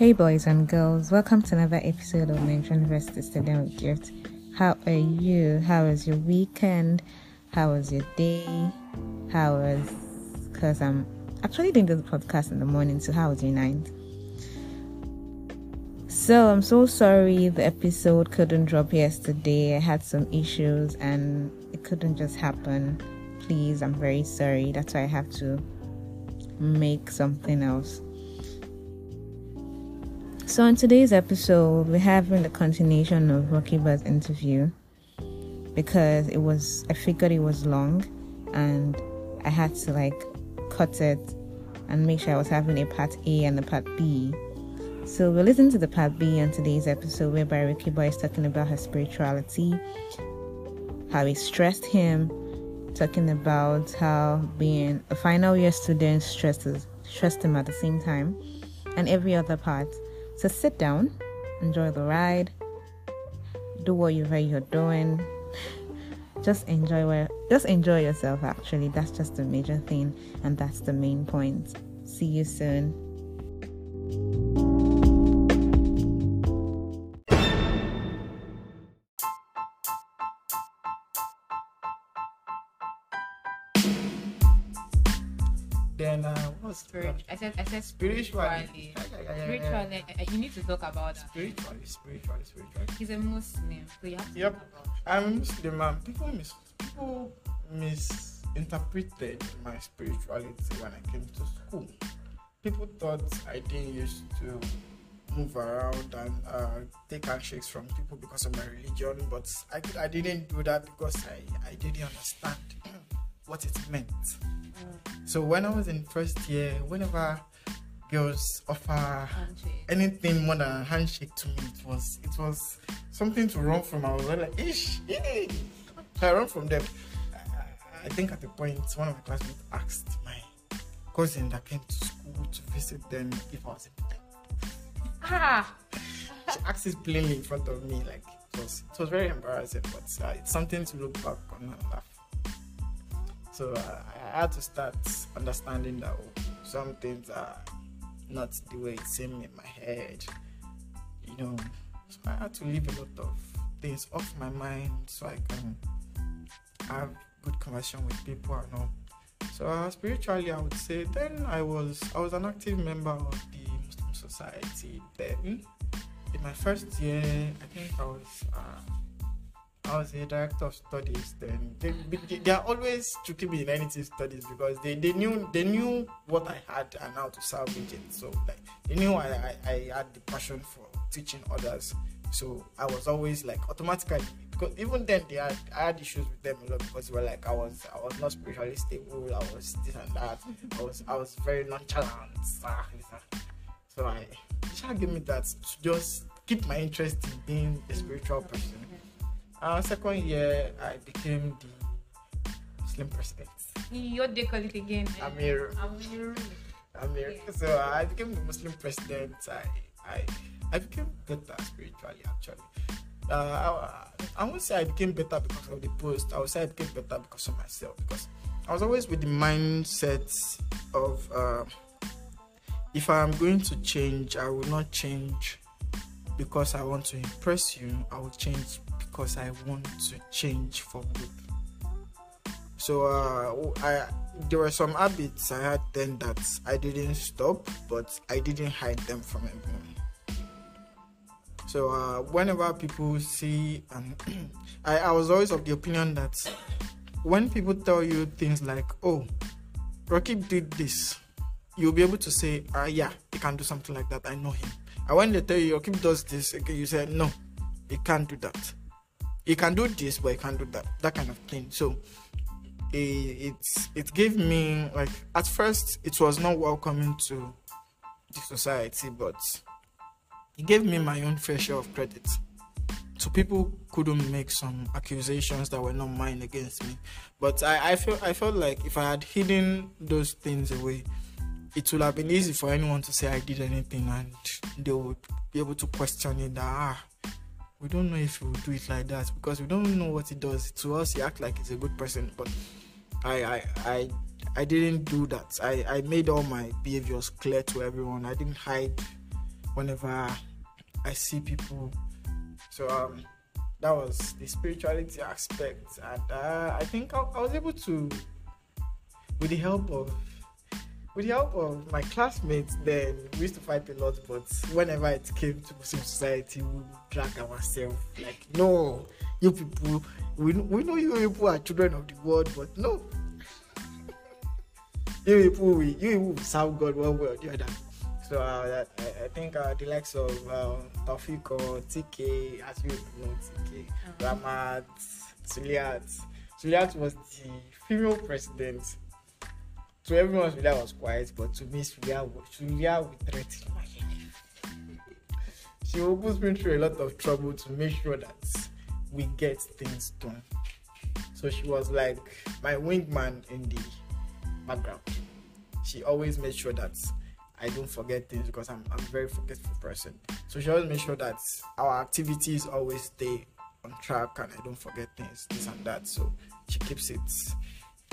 Hey boys and girls, welcome to another episode of Mention vs. Academic Gift. How are you? How was your weekend? How was your day? Because I'm actually doing this podcast in the morning, so how was your night? So I'm so sorry the episode couldn't drop yesterday. I had some issues and it couldn't just happen. Please, I'm very sorry. That's why I have to make something else. So in today's episode, we're having the continuation of Roqeeb's interview because I figured it was long and I had to cut it and make sure I was having a part A and a part B. So we'll listen to the part B on today's episode, whereby Roqeeb is talking about her spirituality, how it stressed him, talking about how being a final year student stressed him at the same time, and every other part. So sit down, enjoy the ride, do whatever you're doing, just enjoy yourself actually. That's just the major thing and that's the main point. See you soon. Then I said spirituality. Spiritually, you need to talk about that. Spiritually. He's a Muslim, so you have to talk about that. I'm Muslim, man. People misinterpreted my spirituality when I came to school. People thought I didn't used to move around and take handshakes from people because of my religion, but I didn't do that because I didn't understand what it meant. So when I was in first year, whenever girls offer anything more than a handshake to me, it was something to run from. I was like, ish, yay! So I run from them. I think at the point, one of my classmates asked my cousin that came to school to visit them if I was important. She asked it plainly in front of me. It was very embarrassing, but it's something to look back on and laugh. So I had to start understanding that some things are not the way it seemed in my head, So I had to leave a lot of things off my mind so I can have good conversation with people and all. So spiritually, I would say then I was an active member of the Muslim Society. Then in my first year, I think I was a director of studies then. They are always tricking me in anything studies because they knew what I had and how to salvage it. So they knew I had the passion for teaching others. So I was always automatically, because even then I had issues with them a lot because they were I was not spiritually stable, I was this and that. I was very nonchalant. So she gave me that to just keep my interest in being a spiritual person. Second year, I became the Muslim president. What do you call it again? Amir. Yeah. So I became the Muslim president. I became better spiritually, actually. I won't say I became better because of the post. I would say I became better because of myself. Because I was always with the mindset of if I'm going to change, I will not change because I want to impress you. I will change because I want to change for good. So there were some habits I had then that I didn't stop, but I didn't hide them from everyone. So whenever people see, I was always of the opinion that when people tell you things like, oh, Roqeeb did this, you'll be able to say, yeah, he can do something like that, I know him. And when they tell you, Roqeeb does this, you say, no, he can't do that. You can do this, but you can't do that. That kind of thing. So it gave me at first it was not welcoming to the society, but it gave me my own fair share of credit. So people couldn't make some accusations that were not mine against me. But I felt like if I had hidden those things away, it would have been easy for anyone to say I did anything, and they would be able to question it. We don't know if he will do it like that because we don't know what he does. To us, he acts like he's a good person, but I didn't do that. I made all my behaviors clear to everyone. I didn't hide. whenever I see people. So that was the spirituality aspect, and I think I was able to, with the help of my classmates. Then we used to fight a lot, but whenever it came to Muslim society, we would drag ourselves like, no, you people, we know you people are children of the world, but no, you people serve God one way or the other. So I think the likes of Tofiko, TK, as you know, TK, Ramat, Suliat. Suliat was the female president. So everyone was quiet, but to me, Sylvia would threaten my life. She will put me through a lot of trouble to make sure that we get things done. So she was like my wingman in the background. She always made sure that I don't forget things, because I'm a very forgetful person. So she always made sure that our activities always stay on track and I don't forget things, this and that. So she keeps it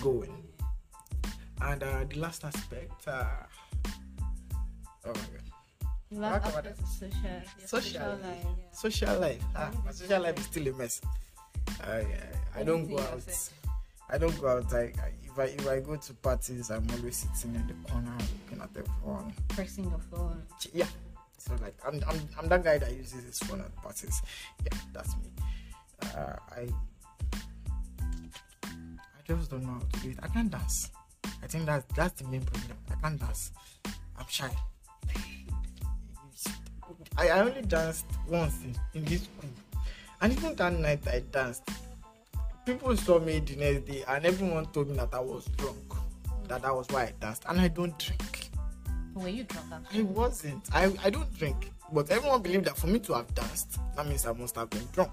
going. And the last aspect, oh my god. Last aspect is social life. Yeah. Social life. My social life is still a mess. I don't go out. If I go to parties, I'm always sitting in the corner looking at the phone. Pressing the phone. Yeah. So like I'm that guy that uses his phone at parties. Yeah, that's me. I just don't know how to do it. I can't dance. I think that's the main problem. I can't dance. I'm shy. I only danced once in this school. And even that night I danced, people saw me the next day and everyone told me that I was drunk. That was why I danced. And I don't drink. Were you drunk after? I wasn't. I don't drink. But everyone believed that for me to have danced, that means I must have been drunk.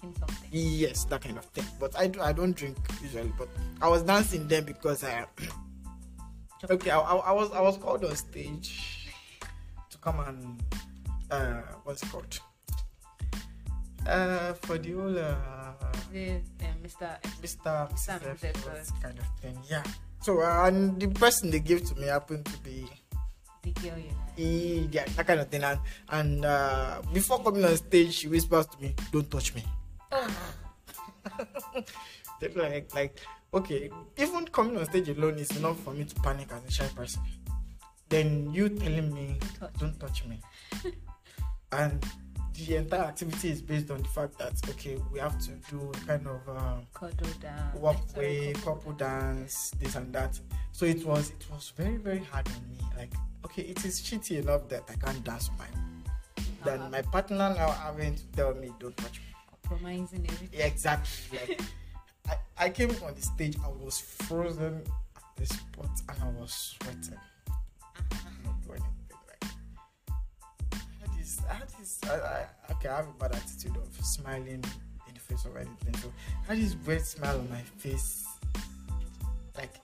Something. Yes, that kind of thing. But I don't drink usually. But I was dancing then because I was called on stage to come and what's it called? For the whole Mr. kind of thing. Yeah. So and the person they gave to me happened to be the girl, you know. Yeah, that kind of thing. And before coming on stage, she whispers to me, "Don't touch me." They were like, okay, even coming on stage alone is enough for me to panic as a shy person. Then you telling me, don't touch me. And the entire activity is based on the fact that, okay, we have to do a kind of walkway, couple dance, this and that. So it was very, very hard on me. Like, okay, it is shitty enough that I can't dance on my own. Then my partner now having to tell me, don't touch me. Compromising everything. Yeah, exactly. Like, I came on the stage, I was frozen at the spot and I was sweating. I'm not doing anything right. I have a bad attitude of smiling in the face of anything. So I had this weird smile on my face. Like,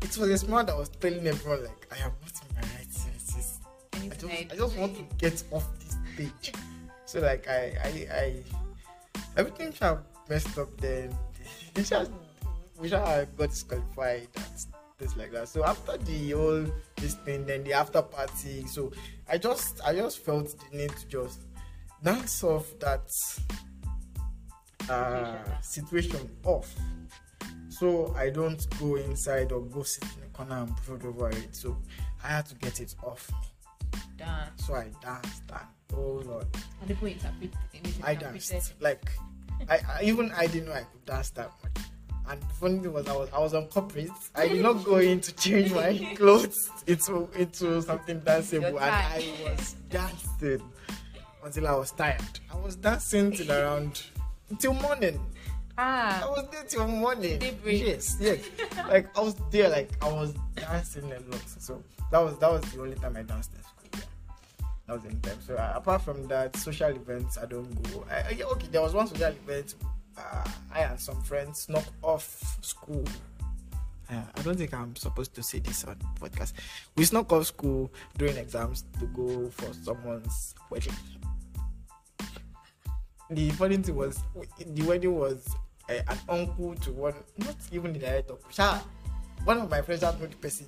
it was a smile that was telling everyone, like, I am not in my right senses. I just want to get off this stage. So like I everything shall messed up then. I got disqualified and things like that. So after the whole this thing, then the after party, so I just felt the need to just dance off that situation off. So I don't go inside or go sit in the corner and brood over it. So I had to get it off me. Dance. So I danced and oh Lord. And the point I danced. Like I didn't know I could dance that much. And the funny thing was I was on corporate. I did not go in to change my clothes into something danceable, and I was dancing until I was tired. I was dancing until morning. I was there till morning. Yes. Like I was there, like I was dancing a lot. So that was the only time I danced in school. That was in time. So apart from that, social events I don't go. Okay, there was one social event. I and some friends knocked off school. I don't think I'm supposed to say this on podcast. We snuck off school during exams to go for someone's wedding. The funny thing was, the wedding was an uncle to one, not even the director. One of my friends had known the person,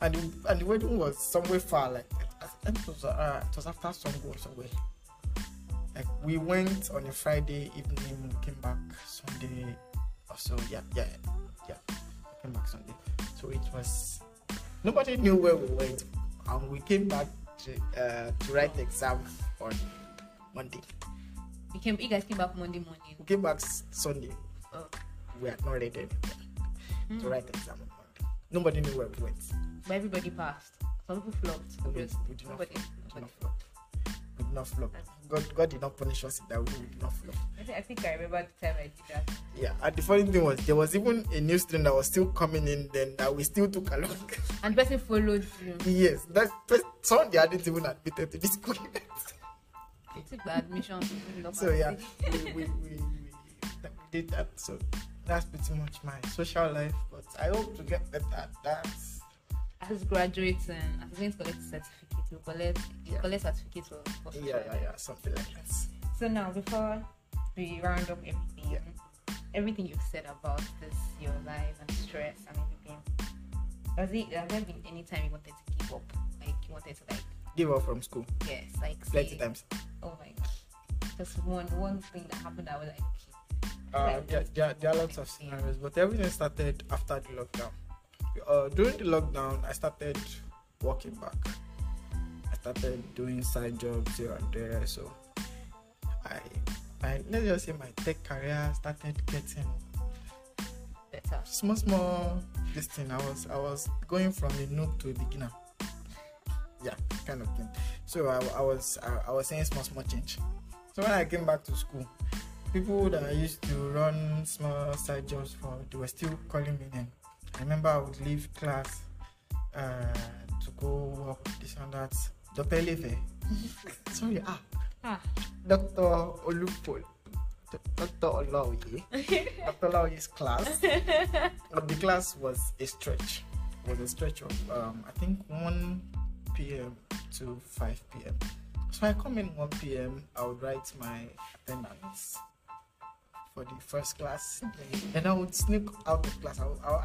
and the wedding was somewhere far, like I think it was after Sunday or somewhere. Like we went on a Friday evening, we came back Sunday or so. Yeah. We came back Sunday. So it was nobody knew where we went, and we came back to write the exam on Monday. You guys came back Monday morning. We came back Sunday. Oh. We had not read anything to write the exam on Monday. Nobody knew where we went. But everybody passed. Some people flopped. We did not flop. God did not punish us in that way. We did not flop. I think I remember the time I did that. Yeah, and the funny thing was, there was even a new student that was still coming in then that we still took along. And the person followed through. Yes, that person they hadn't even admitted to this school. They took the admission. So yeah, we did that. So that's pretty much my social life, but I hope to get better at that. As graduates and as going to collect a certificate, you collect certificates for something like that. So now, before we round up everything, everything you've said about this, your life and stress and everything, has there been any time you wanted to give up? Like you wanted to give up from school? Yes, plenty times. Oh my god, just one thing that happened that was there are lots of scenarios, but everything started after the lockdown. During the lockdown, I started walking back. I started doing side jobs here and there. So, I let's just say my tech career started getting better. Small. This thing, I was going from a noob to a beginner. Yeah, kind of thing. So I was saying small change. So when I came back to school, people that I used to run small side jobs for, they were still calling me then. I remember I would leave class to go work this and that. Dr. Olaouye. Sorry, Dr. Olaouye. Dr. Olaouye. Dr. Olaouye's class. But the class was a stretch. It was a stretch of, I think, 1 p.m. to 5 p.m. So I come in 1 p.m., I would write my attendance for the first class, and I would sneak out of class.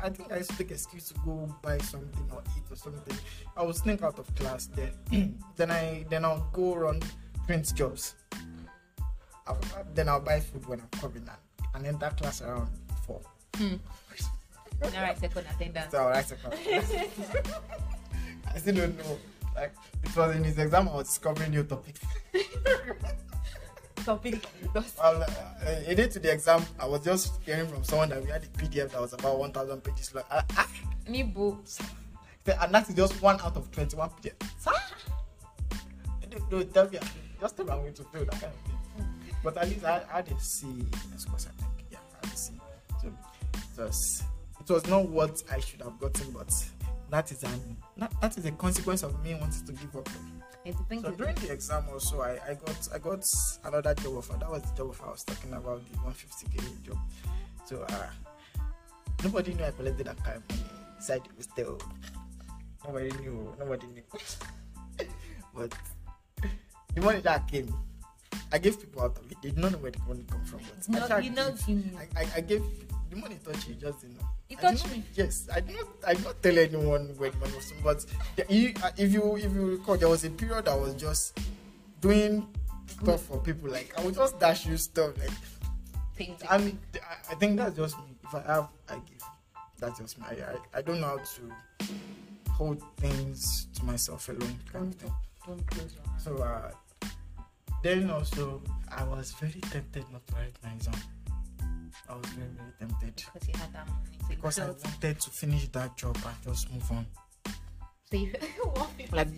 I think I used to take an excuse to go buy something or eat or something. I would sneak out of class, then I would go run print jobs. Then I'll buy food when I'm coming and enter that class around 4. Alright, second attendance. I still don't know. It was in his exam, I was discovering new topics. A day to the exam, I was just hearing from someone that we had a PDF that was about 1,000 pages long. Me books. And that's just one out of 21 pages. Just tell me I'm going to fail that kind of thing. But at least I had a C in this course, I think. Yeah, I had a C. So it was not what I should have gotten, but that is a consequence of me wanting to give up. So during the exam also, I got another job offer. That was the job offer I was talking about, the 150k job. So nobody knew I collected that kind of money inside the hostel. Nobody knew. But the money that came, I gave people out of it. They did not know where the money come from. I gave the money touch you, just didn't know. Yes, I did not tell anyone where the money was. But if you recall, there was a period I was just doing stuff for people. I would just dash you stuff. I think that's just me. If I have, I give. That's just me. I don't know how to hold things to myself alone. So then also, I was very tempted not to write my exam. I was very, very tempted. Because you had that money. Because I wanted to finish that job and just move on. So you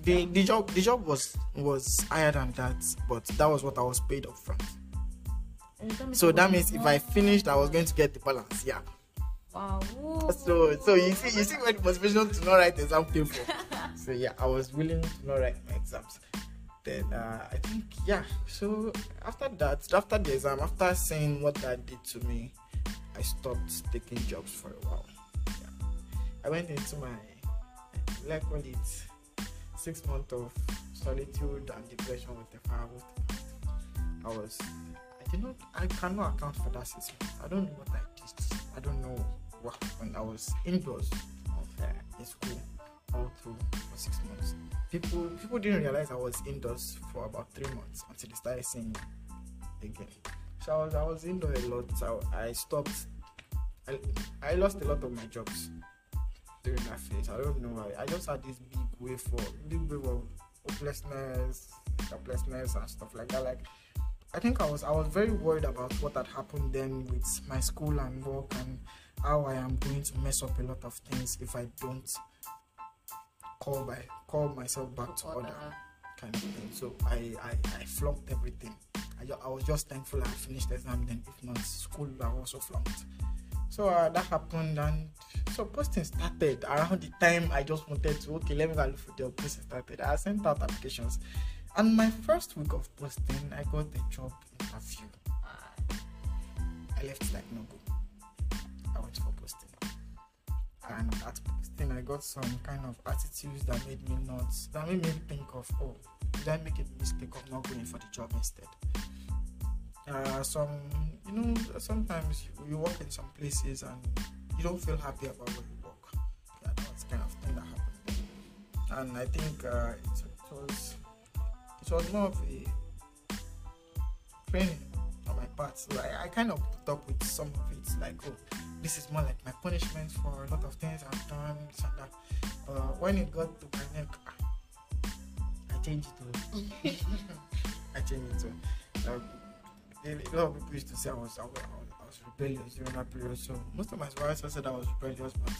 the job was higher than that, but that was what I was paid up front. So that means if I finished, I was going to get the balance. Yeah. Wow. So you see where the motivation to not write exam came from. So yeah, I was willing to not write my exams. Then I think so after the exam, after seeing what that did to me, I stopped taking jobs for a while. I went into my call it 6 months of solitude and depression with the fire. I cannot account for that 6 months. I don't know what I did. I don't know what happened. I was indoors in school. I go through for 6 months. People didn't realize I was indoors for about 3 months until they started seeing me again. So I was indoors a lot. So I stopped. I lost a lot of my jobs during that phase. I don't know why. I just had this big wave of hopelessness and stuff like that. Like, I think I was very worried about what had happened then with my school and work, and how I am going to mess up a lot of things if I don't call myself back to order, kind of thing. So I flunked everything. I was just thankful I finished the exam then. If not, school I also flunked. So that happened, and so posting started around the time I just wanted to, okay, let me go look for the posting started. I sent out applications, and my first week of posting, I got a job interview. I left like no go. I went for posting, and at posting I got some kind of attitudes that made me think of, oh, did I make a mistake of not going for the job instead? Sometimes you work in some places and you don't feel happy about where you work. Yeah, that's the kind of thing that happened. And I think it was more of a training on my part. So I kind of put up with some of it, like, oh, this is more like my punishment for a lot of things I've done, so that. When it got to my neck, I changed it. I changed it. A lot of people used to say I was rebellious during that period, so most of my supervisors said I was rebellious, but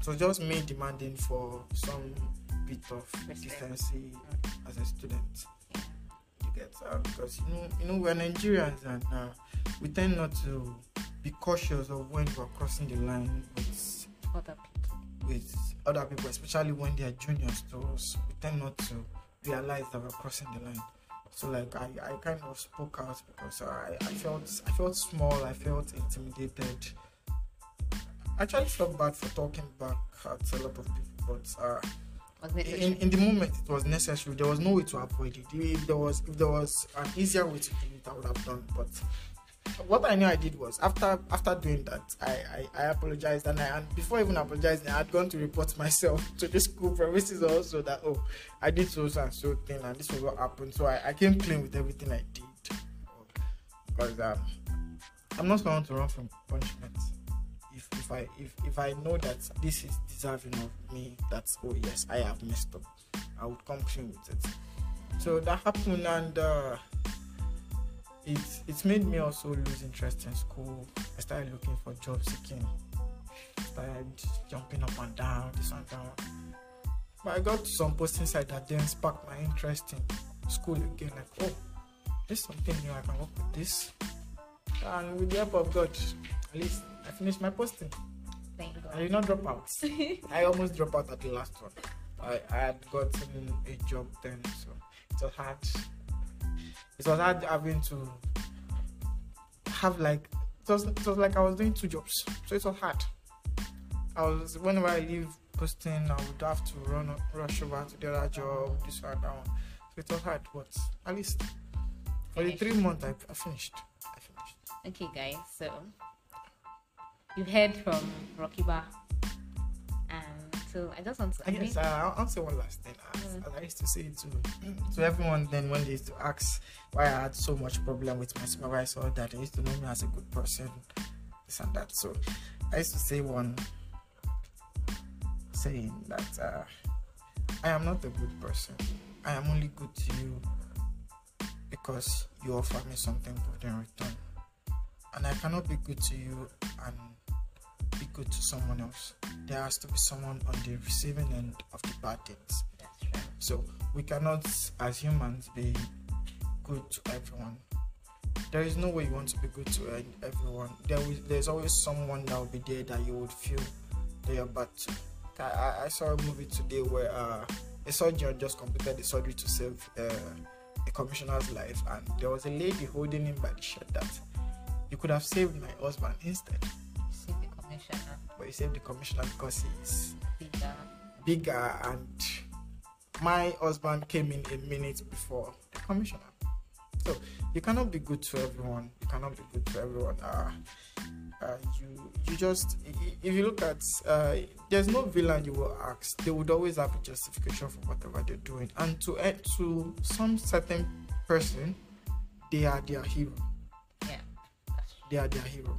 it was just me demanding for some bit of consistency as a student. You get because you know we're Nigerians, and we tend not to be cautious of when we're crossing the line with other people. Especially when they are juniors to us, we tend not to realize that we're crossing the line. So like I kind of spoke out because I felt small, I felt intimidated. I actually felt bad for talking back at a lot of people, but in the moment it was necessary. There was no way to avoid it. If there was an easier way to do it, I would have done. But what I knew I did was after doing that, I apologized, and before even apologizing, I had gone to report myself to the school premises also that, oh, I did so and so thing, and this was what happened. So I came clean with everything I did, because I'm not going to run from punishment. If I know that this is deserving of me, that's, oh yes, I have messed up, I would come clean with it. So that happened, and It's made me also lose interest in school. I started looking for job seeking. I started jumping up and down, this and that. But I got to some posting site that then sparked my interest in school again. Like, oh, there's something new, I can work with this. And with the help of God, at least I finished my posting. Thank God. I did not drop out. I almost dropped out at the last one. I had gotten a job then, so it was hard. It was hard having to have like, it was like I was doing two jobs, so it was hard. Whenever I leave posting, I would have to rush over to the other job, this one, that one. So it was hard, but at least for the 3 months I finished. Okay, guys, so you heard from Roqeeb, and so I just want to. Yes, I'll say one last thing. As I used to say to everyone then when they used to ask why I had so much problem with my supervisor, that they used to know me as a good person, this and that. So I used to say one saying that I am not a good person. I am only good to you because you offer me something good in return, and I cannot be good to you and be good to someone else. There has to be someone on the receiving end of the bad things. So we cannot, as humans, be good to everyone. There is no way you want to be good to everyone. There's always someone that will be there that you would feel that you're bad to. I saw a movie today where a surgeon just completed the surgery to save a commissioner's life, and there was a lady holding him by the shirt that, you could have saved my husband instead. Save the commissioner. But you saved the commissioner because he's bigger and. My husband came in a minute before the commissioner. So you cannot be good to everyone. You cannot be good to everyone. you just, if you look at, there's no villain you will ask. They would always have a justification for whatever they're doing, and to some certain person, they are their hero. Yeah, they are their hero.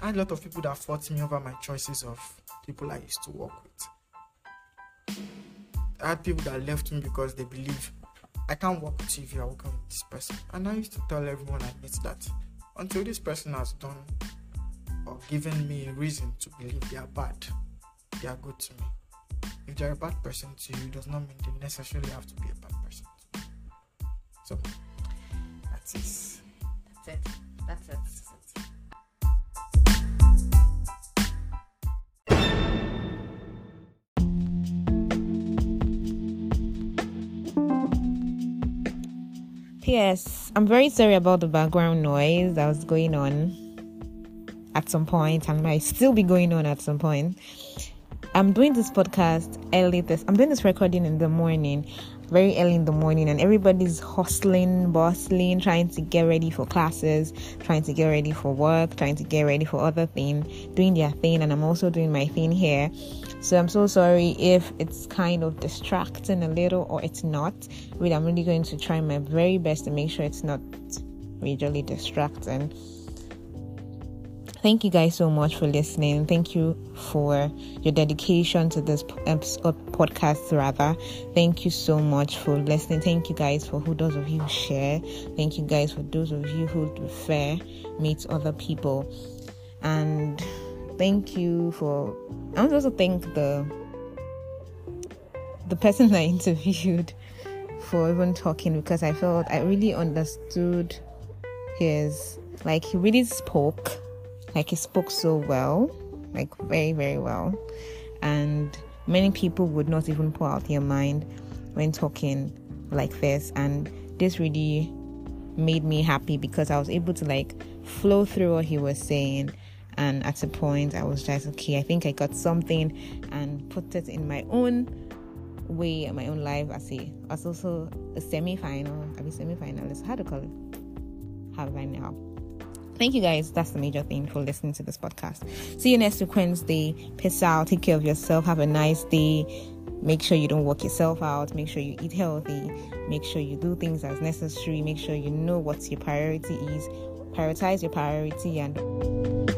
I had a lot of people that fought me over my choices of people I used to work with. I had people that left me because they believe I can't work with you if you are working with this person. And I used to tell everyone I meet that until this person has done or given me a reason to believe they are bad, they are good to me. If they are a bad person to you, it does not mean they necessarily have to be a bad person. So that's it. That's it. P.S. I'm very sorry about the background noise that was going on at some point, and might still be going on at some point. I'm doing this podcast early. I'm doing this recording in the morning, very early in the morning, and everybody's hustling, bustling, trying to get ready for classes, trying to get ready for work, trying to get ready for other things, doing their thing, and I'm also doing my thing here. So I'm so sorry if it's kind of distracting a little, or it's not. Really, I'm really going to try my very best to make sure it's not really distracting. Thank you guys so much for listening. Thank you for your dedication to this podcast, rather. Thank you so much for listening. Thank you guys for who those of you share. Thank you guys for those of you who refer me to other people. And thank you for... I want to also thank the person I interviewed for even talking, because I felt I really understood his... Like, he really spoke... Like, he spoke so well, like very, very well. And many people would not even pour out their mind when talking like this. And this really made me happy, because I was able to like flow through what he was saying. And at a point, I was just, okay, I think I got something, and put it in my own way, in my own life. As also a semi-finalist. How do you call it? How right now? Thank you guys. That's the major thing for listening to this podcast. See you next week, Wednesday. Peace out. Take care of yourself. Have a nice day. Make sure you don't work yourself out. Make sure you eat healthy. Make sure you do things as necessary. Make sure you know what your priority is. Prioritize your priority and...